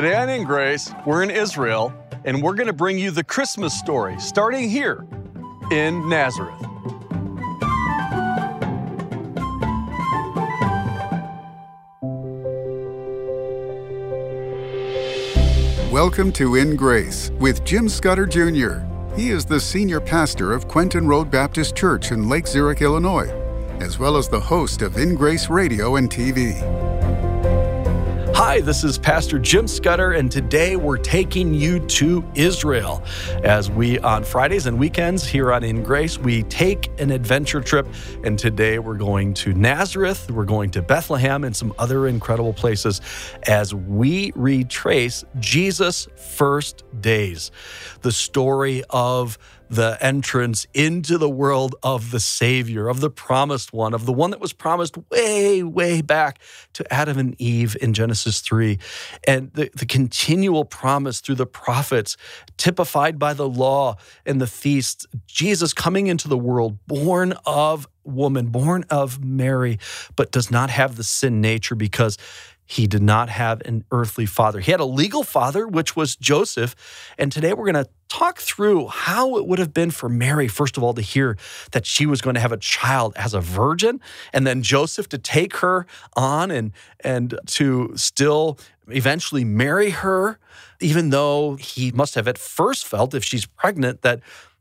Today on InGrace, we're in Israel, and we're going to bring you the Christmas story, starting here in Nazareth. Welcome to InGrace with Jim Scudder Jr. He is the senior pastor of Quentin Road Baptist Church in Lake Zurich, Illinois, as well as the host of InGrace Radio and TV. Hi, this is Pastor Jim Scudder, and today we're taking you to Israel. As we, on Fridays and weekends here on In Grace, we take an adventure trip, and today we're going to Nazareth, we're going to Bethlehem, and some other incredible places as we retrace Jesus' first days, the story of the entrance into the world of the Savior, of the promised one, of the one that was promised way, way back to Adam and Eve in Genesis 3. And the continual promise through the prophets, typified by the law and the feasts, Jesus coming into the world, born of woman, born of Mary, but does not have the sin nature because he did not have an earthly father. He had a legal father, which was Joseph. And today we're going to talk through how it would have been for Mary, first of all, to hear that she was going to have a child as a virgin, and then Joseph to take her on and to still eventually marry her, even though he must have at first felt, if she's pregnant, that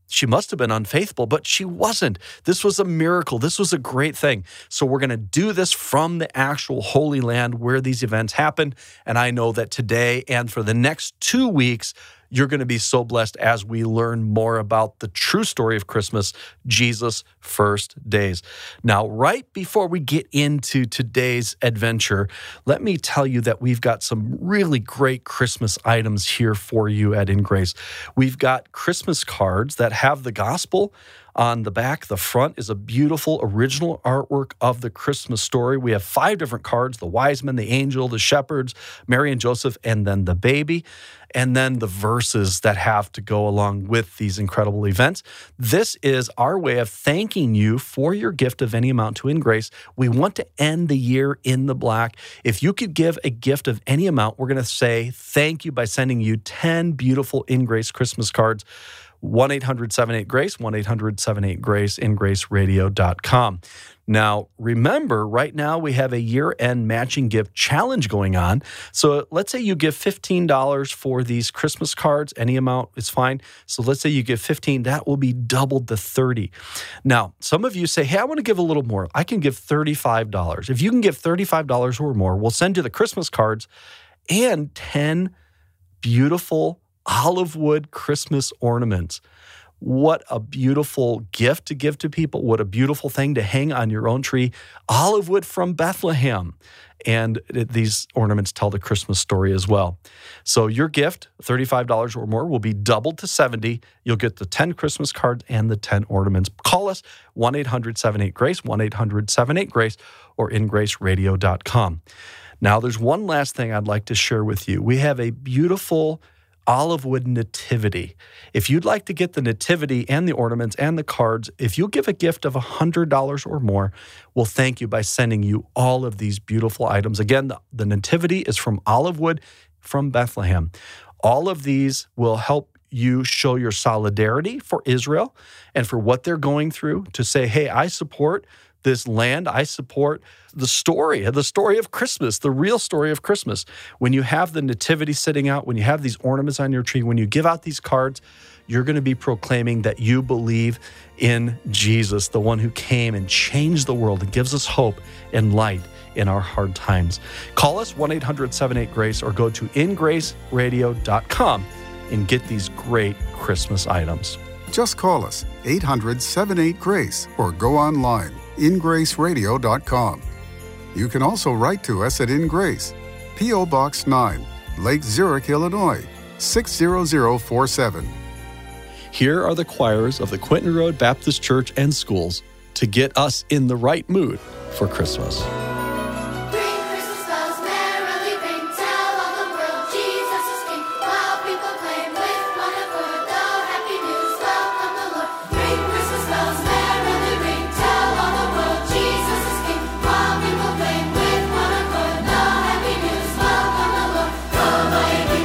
she must have been unfaithful, but she wasn't. This was a miracle. This was a great thing. So we're going to do this from the actual Holy Land where these events happened. And I know that today and for the next 2 weeks, you're going to be so blessed as we learn more about the true story of Christmas, Jesus' first days. Now, right before we get into today's adventure, let me tell you that we've got some really great Christmas items here for you at In Grace. We've got Christmas cards that have the gospel on the back. The front is a beautiful original artwork of the Christmas story. We have 5 different cards: the wise men, the angel, the shepherds, Mary and Joseph, and then the baby, and then the verses that have to go along with these incredible events. This is our way of thanking you for your gift of any amount to In Grace. We want to end the year in the black. If you could give a gift of any amount, we're going to say thank you by sending you 10 beautiful In Grace Christmas cards. 1-800-78-GRACE, 1-800-78-GRACE, ingraceradio.com. Now, remember, right now we have a year-end matching gift challenge going on. So let's say you give $15 for these Christmas cards. Any amount is fine. So let's say you give $15. That will be doubled to $30. Now, some of you say, hey, I want to give a little more. I can give $35. If you can give $35 or more, we'll send you the Christmas cards and 10 beautiful olive wood Christmas ornaments. What a beautiful gift to give to people. What a beautiful thing to hang on your own tree. Olive wood from Bethlehem. And these ornaments tell the Christmas story as well. So your gift, $35 or more, will be doubled to $70. You'll get the 10 Christmas cards and the 10 ornaments. Call us, 1-800-78-GRACE, 1-800-78-GRACE, or ingraceradio.com. Now, there's one last thing I'd like to share with you. We have a beautiful olive wood nativity. If you'd like to get the nativity and the ornaments and the cards, if you'll give a gift of $100 or more, we'll thank you by sending you all of these beautiful items. Again, the nativity is from olive wood from Bethlehem. All of these will help you show your solidarity for Israel and for what they're going through, to say, hey, I support this land. I support the story of Christmas, the real story of Christmas. When you have the nativity sitting out, when you have these ornaments on your tree, when you give out these cards, you're going to be proclaiming that you believe in Jesus, the one who came and changed the world and gives us hope and light in our hard times. Call us, 1-800-78-GRACE, or go to ingraceradio.com and get these great Christmas items. Just call us, 800-78-GRACE, or go online, ingraceradio.com. You can also write to us at In Grace, P.O. Box 9, Lake Zurich, Illinois, 60047. Here are the choirs of the Quentin Road Baptist Church and Schools to get us in the right mood for Christmas. Thank you.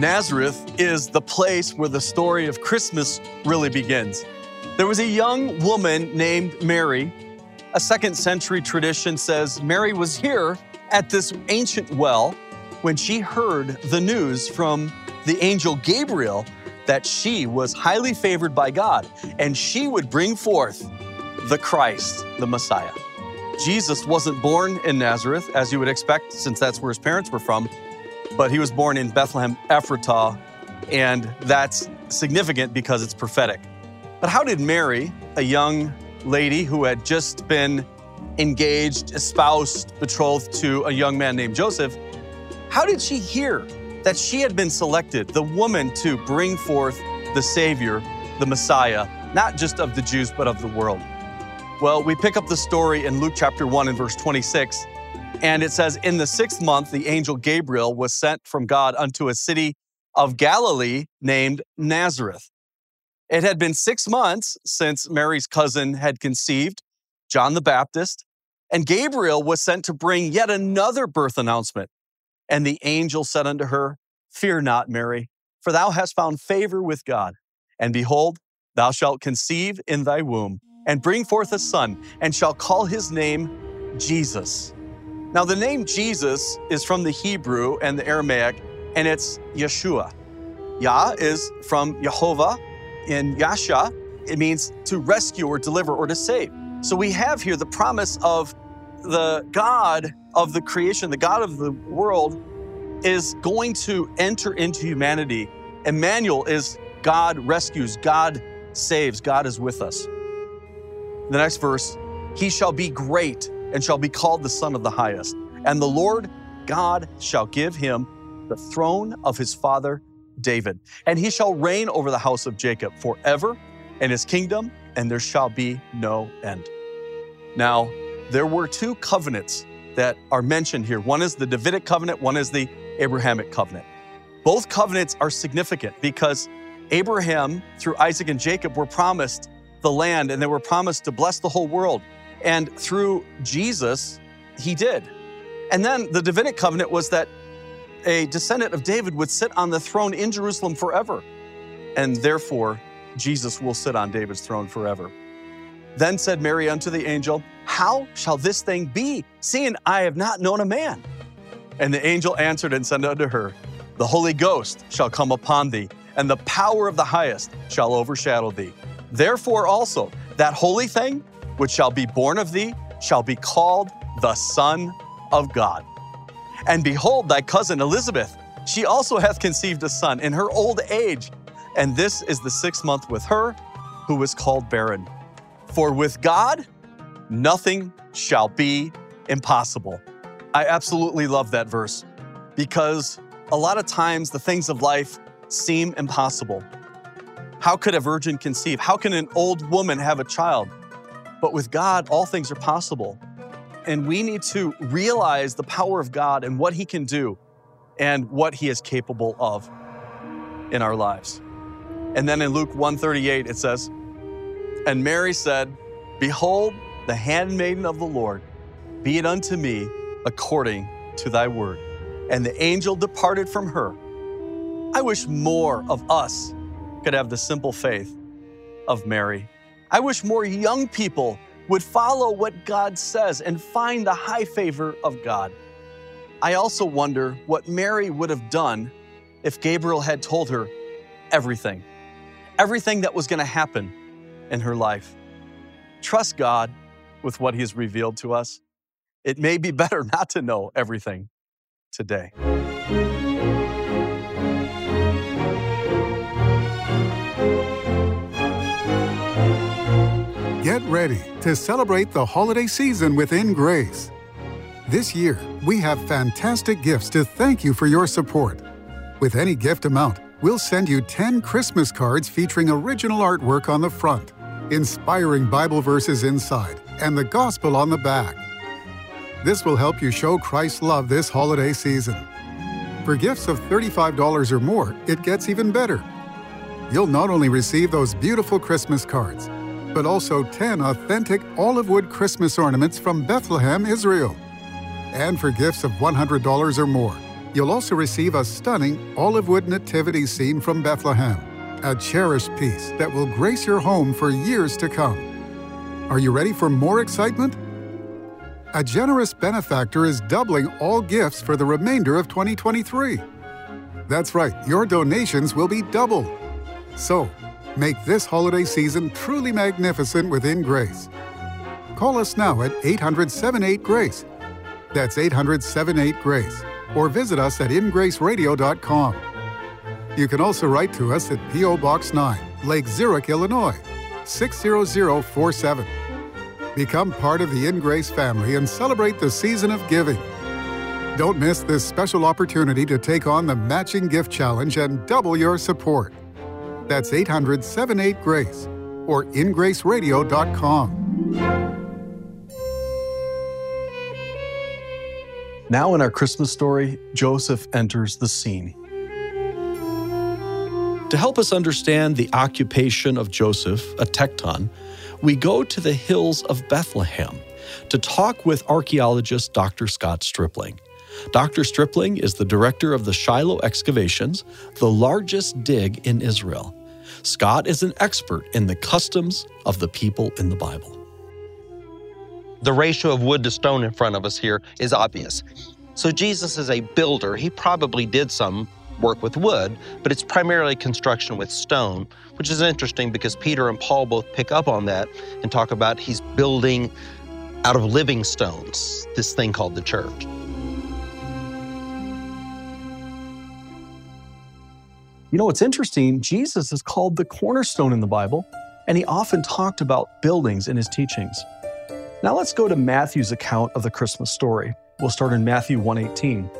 Nazareth is the place where the story of Christmas really begins. There was a young woman named Mary. A 2nd century tradition says Mary was here at this ancient well when she heard the news from the angel Gabriel that she was highly favored by God and she would bring forth the Christ, the Messiah. Jesus wasn't born in Nazareth, as you would expect, since that's where his parents were from, but he was born in Bethlehem Ephratah, and that's significant because it's prophetic. But how did Mary, a young lady who had just been engaged, espoused, betrothed to a young man named Joseph, how did she hear that she had been selected, the woman to bring forth the Savior, the Messiah, not just of the Jews, but of the world? Well, we pick up the story in Luke chapter 1 and verse 26, and it says, "In the 6th month, the angel Gabriel was sent from God unto a city of Galilee named Nazareth. It had been 6 months since Mary's cousin had conceived, John the Baptist, and Gabriel was sent to bring yet another birth announcement. And the angel said unto her, Fear not, Mary, for thou hast found favor with God. And behold, thou shalt conceive in thy womb, and bring forth a son, and shall call his name Jesus." Now the name Jesus is from the Hebrew and the Aramaic, and it's Yeshua. Yah is from Yehovah, and Yasha, it means to rescue or deliver or to save. So we have here the promise of the God of the creation, the God of the world, is going to enter into humanity. Emmanuel is God rescues, God saves, God is with us. The next verse, "He shall be great and shall be called the Son of the Highest. And the Lord God shall give him the throne of his father David. And he shall reign over the house of Jacob forever, and his kingdom, and there shall be no end." Now, there were two covenants that are mentioned here. One is the Davidic covenant, one is the Abrahamic covenant. Both covenants are significant because Abraham, through Isaac and Jacob, were promised the land, and they were promised to bless the whole world. And through Jesus, he did. And then the Davidic covenant was that a descendant of David would sit on the throne in Jerusalem forever. And therefore, Jesus will sit on David's throne forever. Then said Mary unto the angel, "How shall this thing be, seeing I have not known a man?" And the angel answered and said unto her, "The Holy Ghost shall come upon thee, and the power of the highest shall overshadow thee. Therefore also, that holy thing which shall be born of thee shall be called the Son of God. And behold, thy cousin Elizabeth, she also hath conceived a son in her old age. And this is the 6th month with her, who was called barren. For with God, nothing shall be impossible." I absolutely love that verse because a lot of times the things of life seem impossible. How could a virgin conceive? How can an old woman have a child? But with God, all things are possible. And we need to realize the power of God and what he can do and what he is capable of in our lives. And then in Luke 1:38, it says, "And Mary said, Behold, the handmaiden of the Lord, be it unto me according to thy word. And the angel departed from her." I wish more of us could have the simple faith of Mary. I wish more young people would follow what God says and find the high favor of God. I also wonder what Mary would have done if Gabriel had told her everything that was going to happen in her life. Trust God with what he has revealed to us. It may be better not to know everything today. Get ready to celebrate the holiday season with InGrace. This year, we have fantastic gifts to thank you for your support. With any gift amount, we'll send you 10 Christmas cards featuring original artwork on the front, inspiring Bible verses inside, and the gospel on the back. This will help you show Christ's love this holiday season. For gifts of $35 or more, it gets even better. You'll not only receive those beautiful Christmas cards, but also 10 authentic olive wood Christmas ornaments from Bethlehem, Israel. And for gifts of $100 or more, You'll also receive a stunning olive wood nativity scene from Bethlehem, a cherished piece that will grace your home for years to come. Are you ready for more excitement? A generous benefactor is doubling all gifts for the remainder of 2023. That's right, your donations will be doubled. So, make this holiday season truly magnificent with InGrace. Call us now at 800-78-GRACE. That's 800-78-GRACE. Or visit us at ingraceradio.com. You can also write to us at P.O. Box 9, Lake Zurich, Illinois, 60047. Become part of the InGrace family and celebrate the season of giving. Don't miss this special opportunity to take on the Matching Gift Challenge and double your support. That's 800-78-GRACE or ingraceradio.com. Now in our Christmas story, Joseph enters the scene. To help us understand the occupation of Joseph, a tecton, we go to the hills of Bethlehem to talk with archaeologist Dr. Scott Stripling. Dr. Stripling is the director of the Shiloh Excavations, the largest dig in Israel. Scott is an expert in the customs of the people in the Bible. The ratio of wood to stone in front of us here is obvious. So Jesus is a builder. He probably did some work with wood, but it's primarily construction with stone, which is interesting because Peter and Paul both pick up on that and talk about he's building out of living stones, this thing called the church. You know, it's interesting, Jesus is called the cornerstone in the Bible, and he often talked about buildings in his teachings. Now let's go to Matthew's account of the Christmas story. We'll start in Matthew 1:18.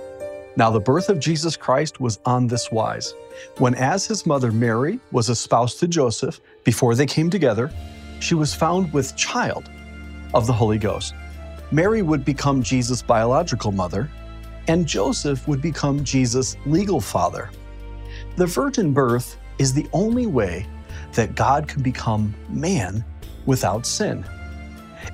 Now the birth of Jesus Christ was on this wise, when as his mother Mary was espoused to Joseph, before they came together, she was found with child of the Holy Ghost. Mary would become Jesus' biological mother, and Joseph would become Jesus' legal father. The virgin birth is the only way that God could become man without sin.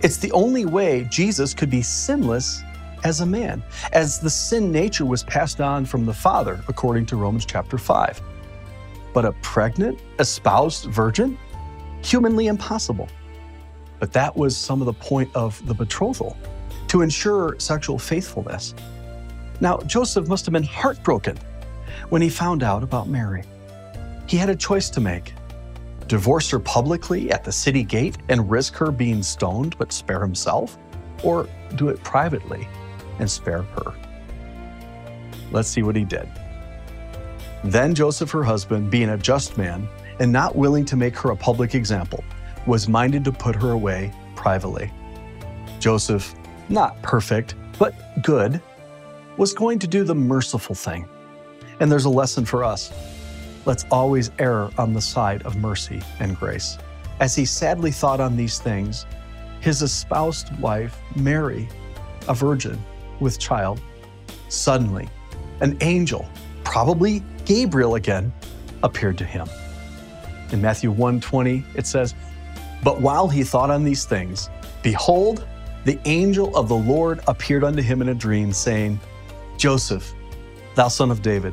It's the only way Jesus could be sinless as a man, as the sin nature was passed on from the Father, according to Romans chapter 5. But a pregnant, espoused virgin? Humanly impossible. But that was some of the point of the betrothal, to ensure sexual faithfulness. Now, Joseph must have been heartbroken when he found out about Mary. He had a choice to make. Divorce her publicly at the city gate and risk her being stoned but spare himself, or do it privately and spare her. Let's see what he did. Then Joseph, her husband, being a just man and not willing to make her a public example, was minded to put her away privately. Joseph, not perfect, but good, was going to do the merciful thing. And there's a lesson for us. Let's always err on the side of mercy and grace. As he sadly thought on these things, his espoused wife, Mary, a virgin with child, suddenly an angel, probably Gabriel again, appeared to him. In Matthew 1:20, it says, "But while he thought on these things, behold, the angel of the Lord appeared unto him in a dream, saying, Joseph, thou son of David,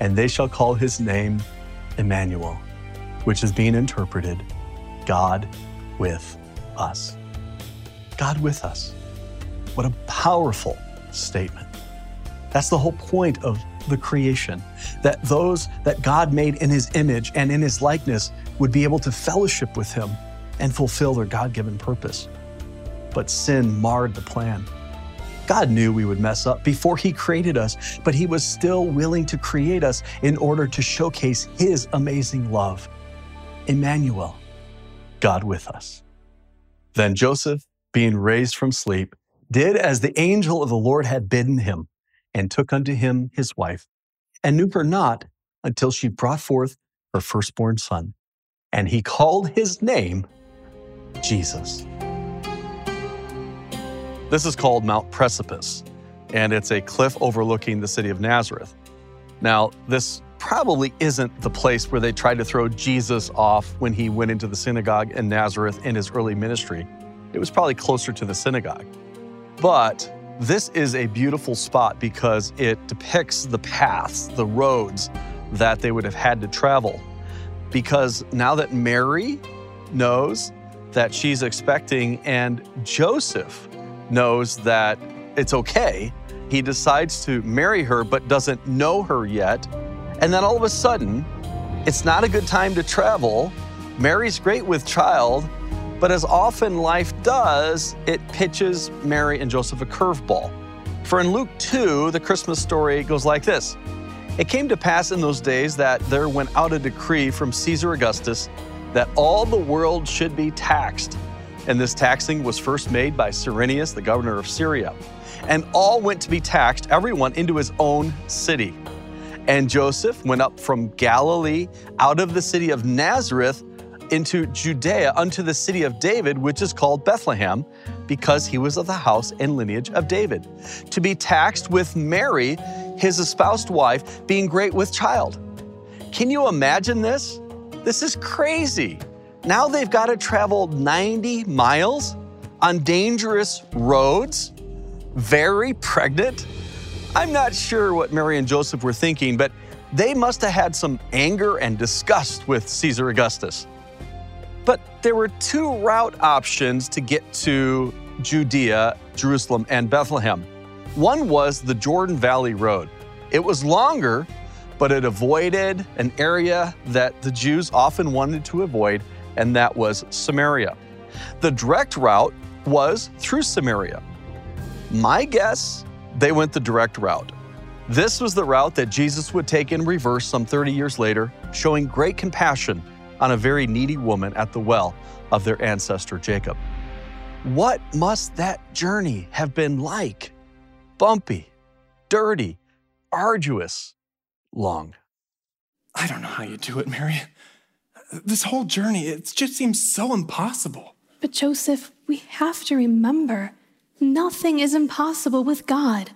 and they shall call his name Emmanuel," which is being interpreted, God with us. God with us. What a powerful statement. That's the whole point of the creation, that those that God made in his image and in his likeness would be able to fellowship with him and fulfill their God-given purpose. But sin marred the plan. God knew we would mess up before he created us, but he was still willing to create us in order to showcase his amazing love. Emmanuel, God with us. Then Joseph, being raised from sleep, did as the angel of the Lord had bidden him, and took unto him his wife, and knew her not until she brought forth her firstborn son. And he called his name Jesus. This is called Mount Precipice, and it's a cliff overlooking the city of Nazareth. Now, this probably isn't the place where they tried to throw Jesus off when he went into the synagogue in Nazareth in his early ministry. It was probably closer to the synagogue. But this is a beautiful spot because it depicts the paths, the roads that they would have had to travel. Because now that Mary knows that she's expecting and Joseph knows that it's okay, he decides to marry her but doesn't know her yet. And then all of a sudden, it's not a good time to travel. Mary's great with child, but as often life does, it pitches Mary and Joseph a curveball. For in Luke 2, the Christmas story goes like this. It came to pass in those days that there went out a decree from Caesar Augustus that all the world should be taxed. And this taxing was first made by Cyrenius, the governor of Syria. And all went to be taxed, everyone into his own city. And Joseph went up from Galilee out of the city of Nazareth into Judea unto the city of David, which is called Bethlehem, because he was of the house and lineage of David, to be taxed with Mary, his espoused wife, being great with child. Can you imagine this? This is crazy. Now they've got to travel 90 miles on dangerous roads, very pregnant. I'm not sure what Mary and Joseph were thinking, but they must have had some anger and disgust with Caesar Augustus. But there were two route options to get to Judea, Jerusalem, and Bethlehem. One was the Jordan Valley Road. It was longer, but it avoided an area that the Jews often wanted to avoid, and that was Samaria. The direct route was through Samaria. My guess, they went the direct route. This was the route that Jesus would take in reverse some 30 years later, showing great compassion on a very needy woman at the well of their ancestor Jacob. What must that journey have been like? Bumpy, dirty, arduous, long. I don't know how you do it, Mary. This whole journey, it just seems so impossible. But Joseph, we have to remember, nothing is impossible with God.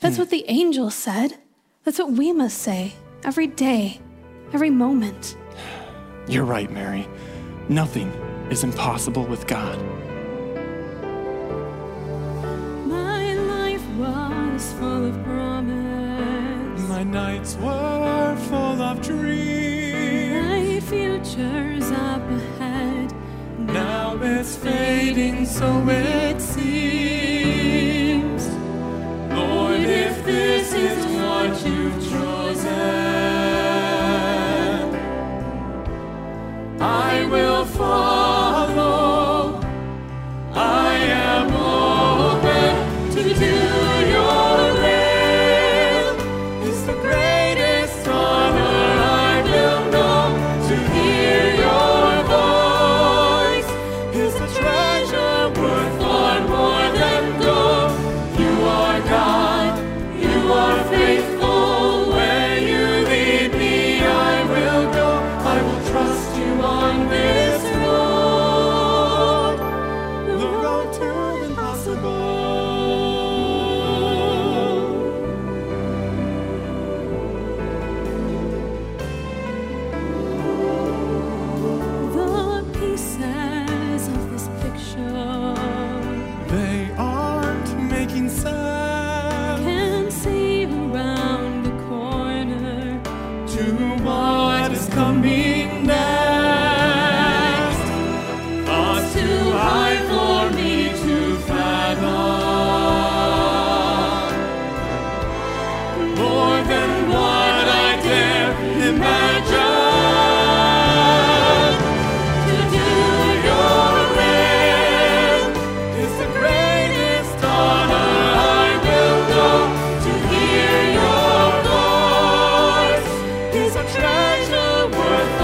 That's what the angel said. That's what we must say every day, every moment. You're right, Mary. Nothing is impossible with God. My life was full of promise. My nights were full of dreams. Bright futures up ahead. Now it's fading, so it seems. Lord, if this is what you've chosen, I will follow. I am open to do your will. It's the greatest honor I will know to hear your voice. Is a treasure worth far more than gold. You are God, you are faithful. Where you lead me, I will go. I will trust you on this road, the road to impossible. The pieces of this picture, they aren't making sense. Can see around the corner to what is coming next. Thoughts too high for me to fathom, more than what I dare imagine. To do your will is the greatest honor I will know. To hear your voice is a treasure worth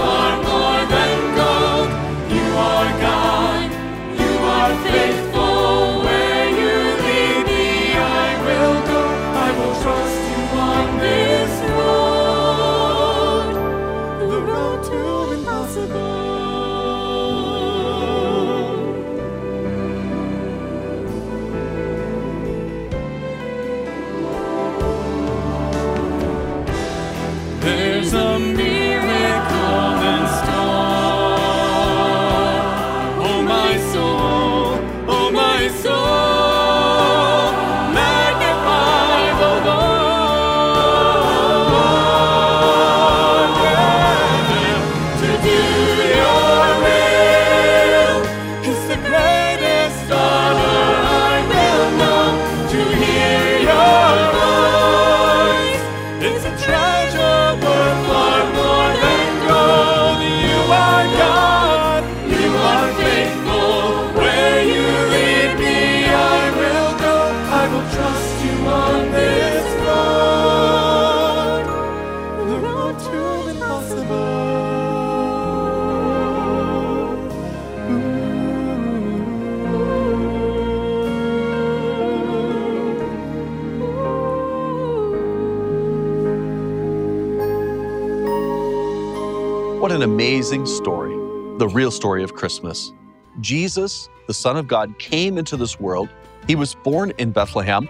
What an amazing story, the real story of Christmas. Jesus, the Son of God, came into this world. He was born in Bethlehem.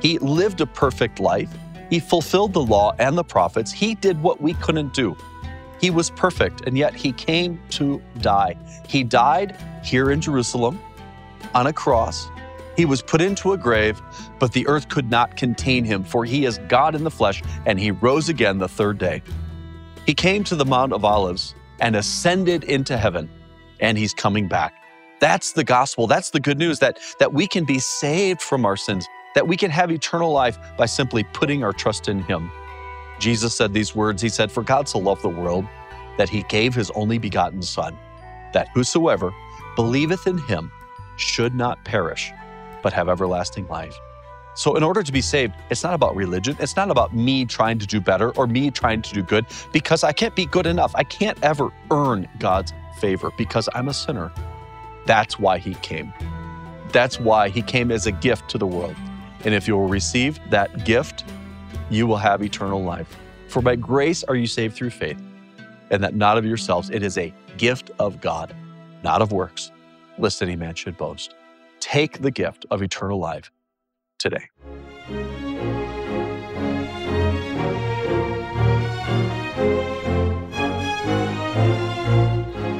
He lived a perfect life. He fulfilled the law and the prophets. He did what we couldn't do. He was perfect, and yet he came to die. He died here in Jerusalem on a cross. He was put into a grave, but the earth could not contain him, for he is God in the flesh, and he rose again the third day. He came to the Mount of Olives and ascended into heaven, and he's coming back. That's the gospel. That's the good news, that we can be saved from our sins, that we can have eternal life by simply putting our trust in him. Jesus said these words. He said, "For God so loved the world that he gave his only begotten Son, that whosoever believeth in him should not perish, but have everlasting life." So in order to be saved, it's not about religion. It's not about me trying to do better or me trying to do good, because I can't be good enough. I can't ever earn God's favor because I'm a sinner. That's why he came. That's why he came as a gift to the world. And if you will receive that gift, you will have eternal life. For by grace are you saved through faith, and that not of yourselves. It is a gift of God, not of works, lest any man should boast. Take the gift of eternal life today.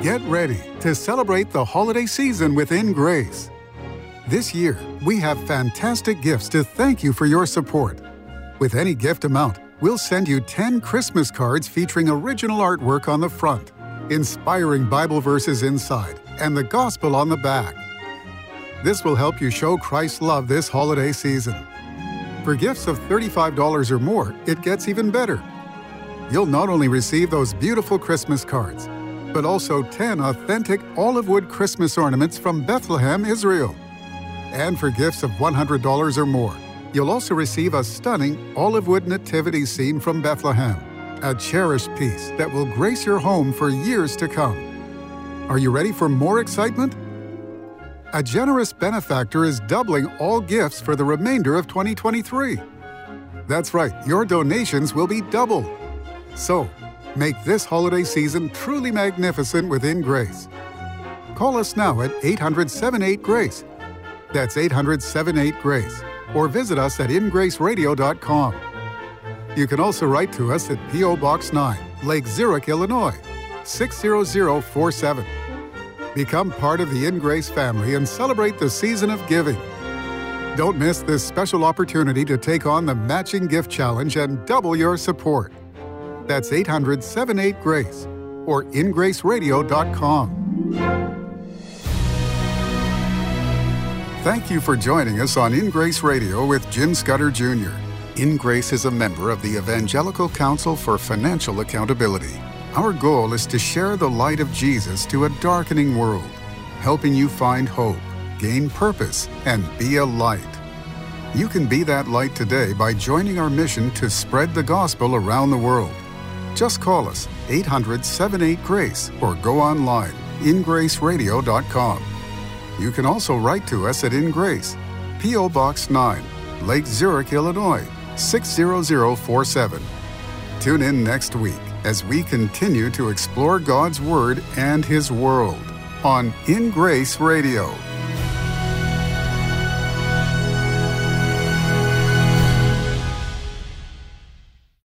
Get ready to celebrate the holiday season with InGrace. This year, we have fantastic gifts to thank you for your support. With any gift amount, we'll send you 10 Christmas cards featuring original artwork on the front, inspiring Bible verses inside, and the gospel on the back. This will help you show Christ's love this holiday season. For gifts of $35 or more, it gets even better. You'll not only receive those beautiful Christmas cards, but also 10 authentic olive wood Christmas ornaments from Bethlehem, Israel. And for gifts of $100 or more, you'll also receive a stunning olive wood nativity scene from Bethlehem, a cherished piece that will grace your home for years to come. Are you ready for more excitement? A generous benefactor is doubling all gifts for the remainder of 2023. That's right, your donations will be double. So, make this holiday season truly magnificent with InGrace. Call us now at 800-78-GRACE. That's 800-78-GRACE. Or visit us at ingraceradio.com. You can also write to us at P.O. Box 9, Lake Zurich, Illinois, 60047. Become part of the InGrace family and celebrate the season of giving. Don't miss this special opportunity to take on the Matching Gift Challenge and double your support. That's 800-78-GRACE or ingraceradio.com. Thank you for joining us on InGrace Radio with Jim Scudder Jr. InGrace is a member of the Evangelical Council for Financial Accountability. Our goal is to share the light of Jesus to a darkening world, helping you find hope, gain purpose, and be a light. You can be that light today by joining our mission to spread the gospel around the world. Just call us, 800-78-GRACE, or go online, ingraceradio.com. You can also write to us at InGrace, P.O. Box 9, Lake Zurich, Illinois, 60047. Tune in next week as we continue to explore God's Word and His world on InGrace Radio.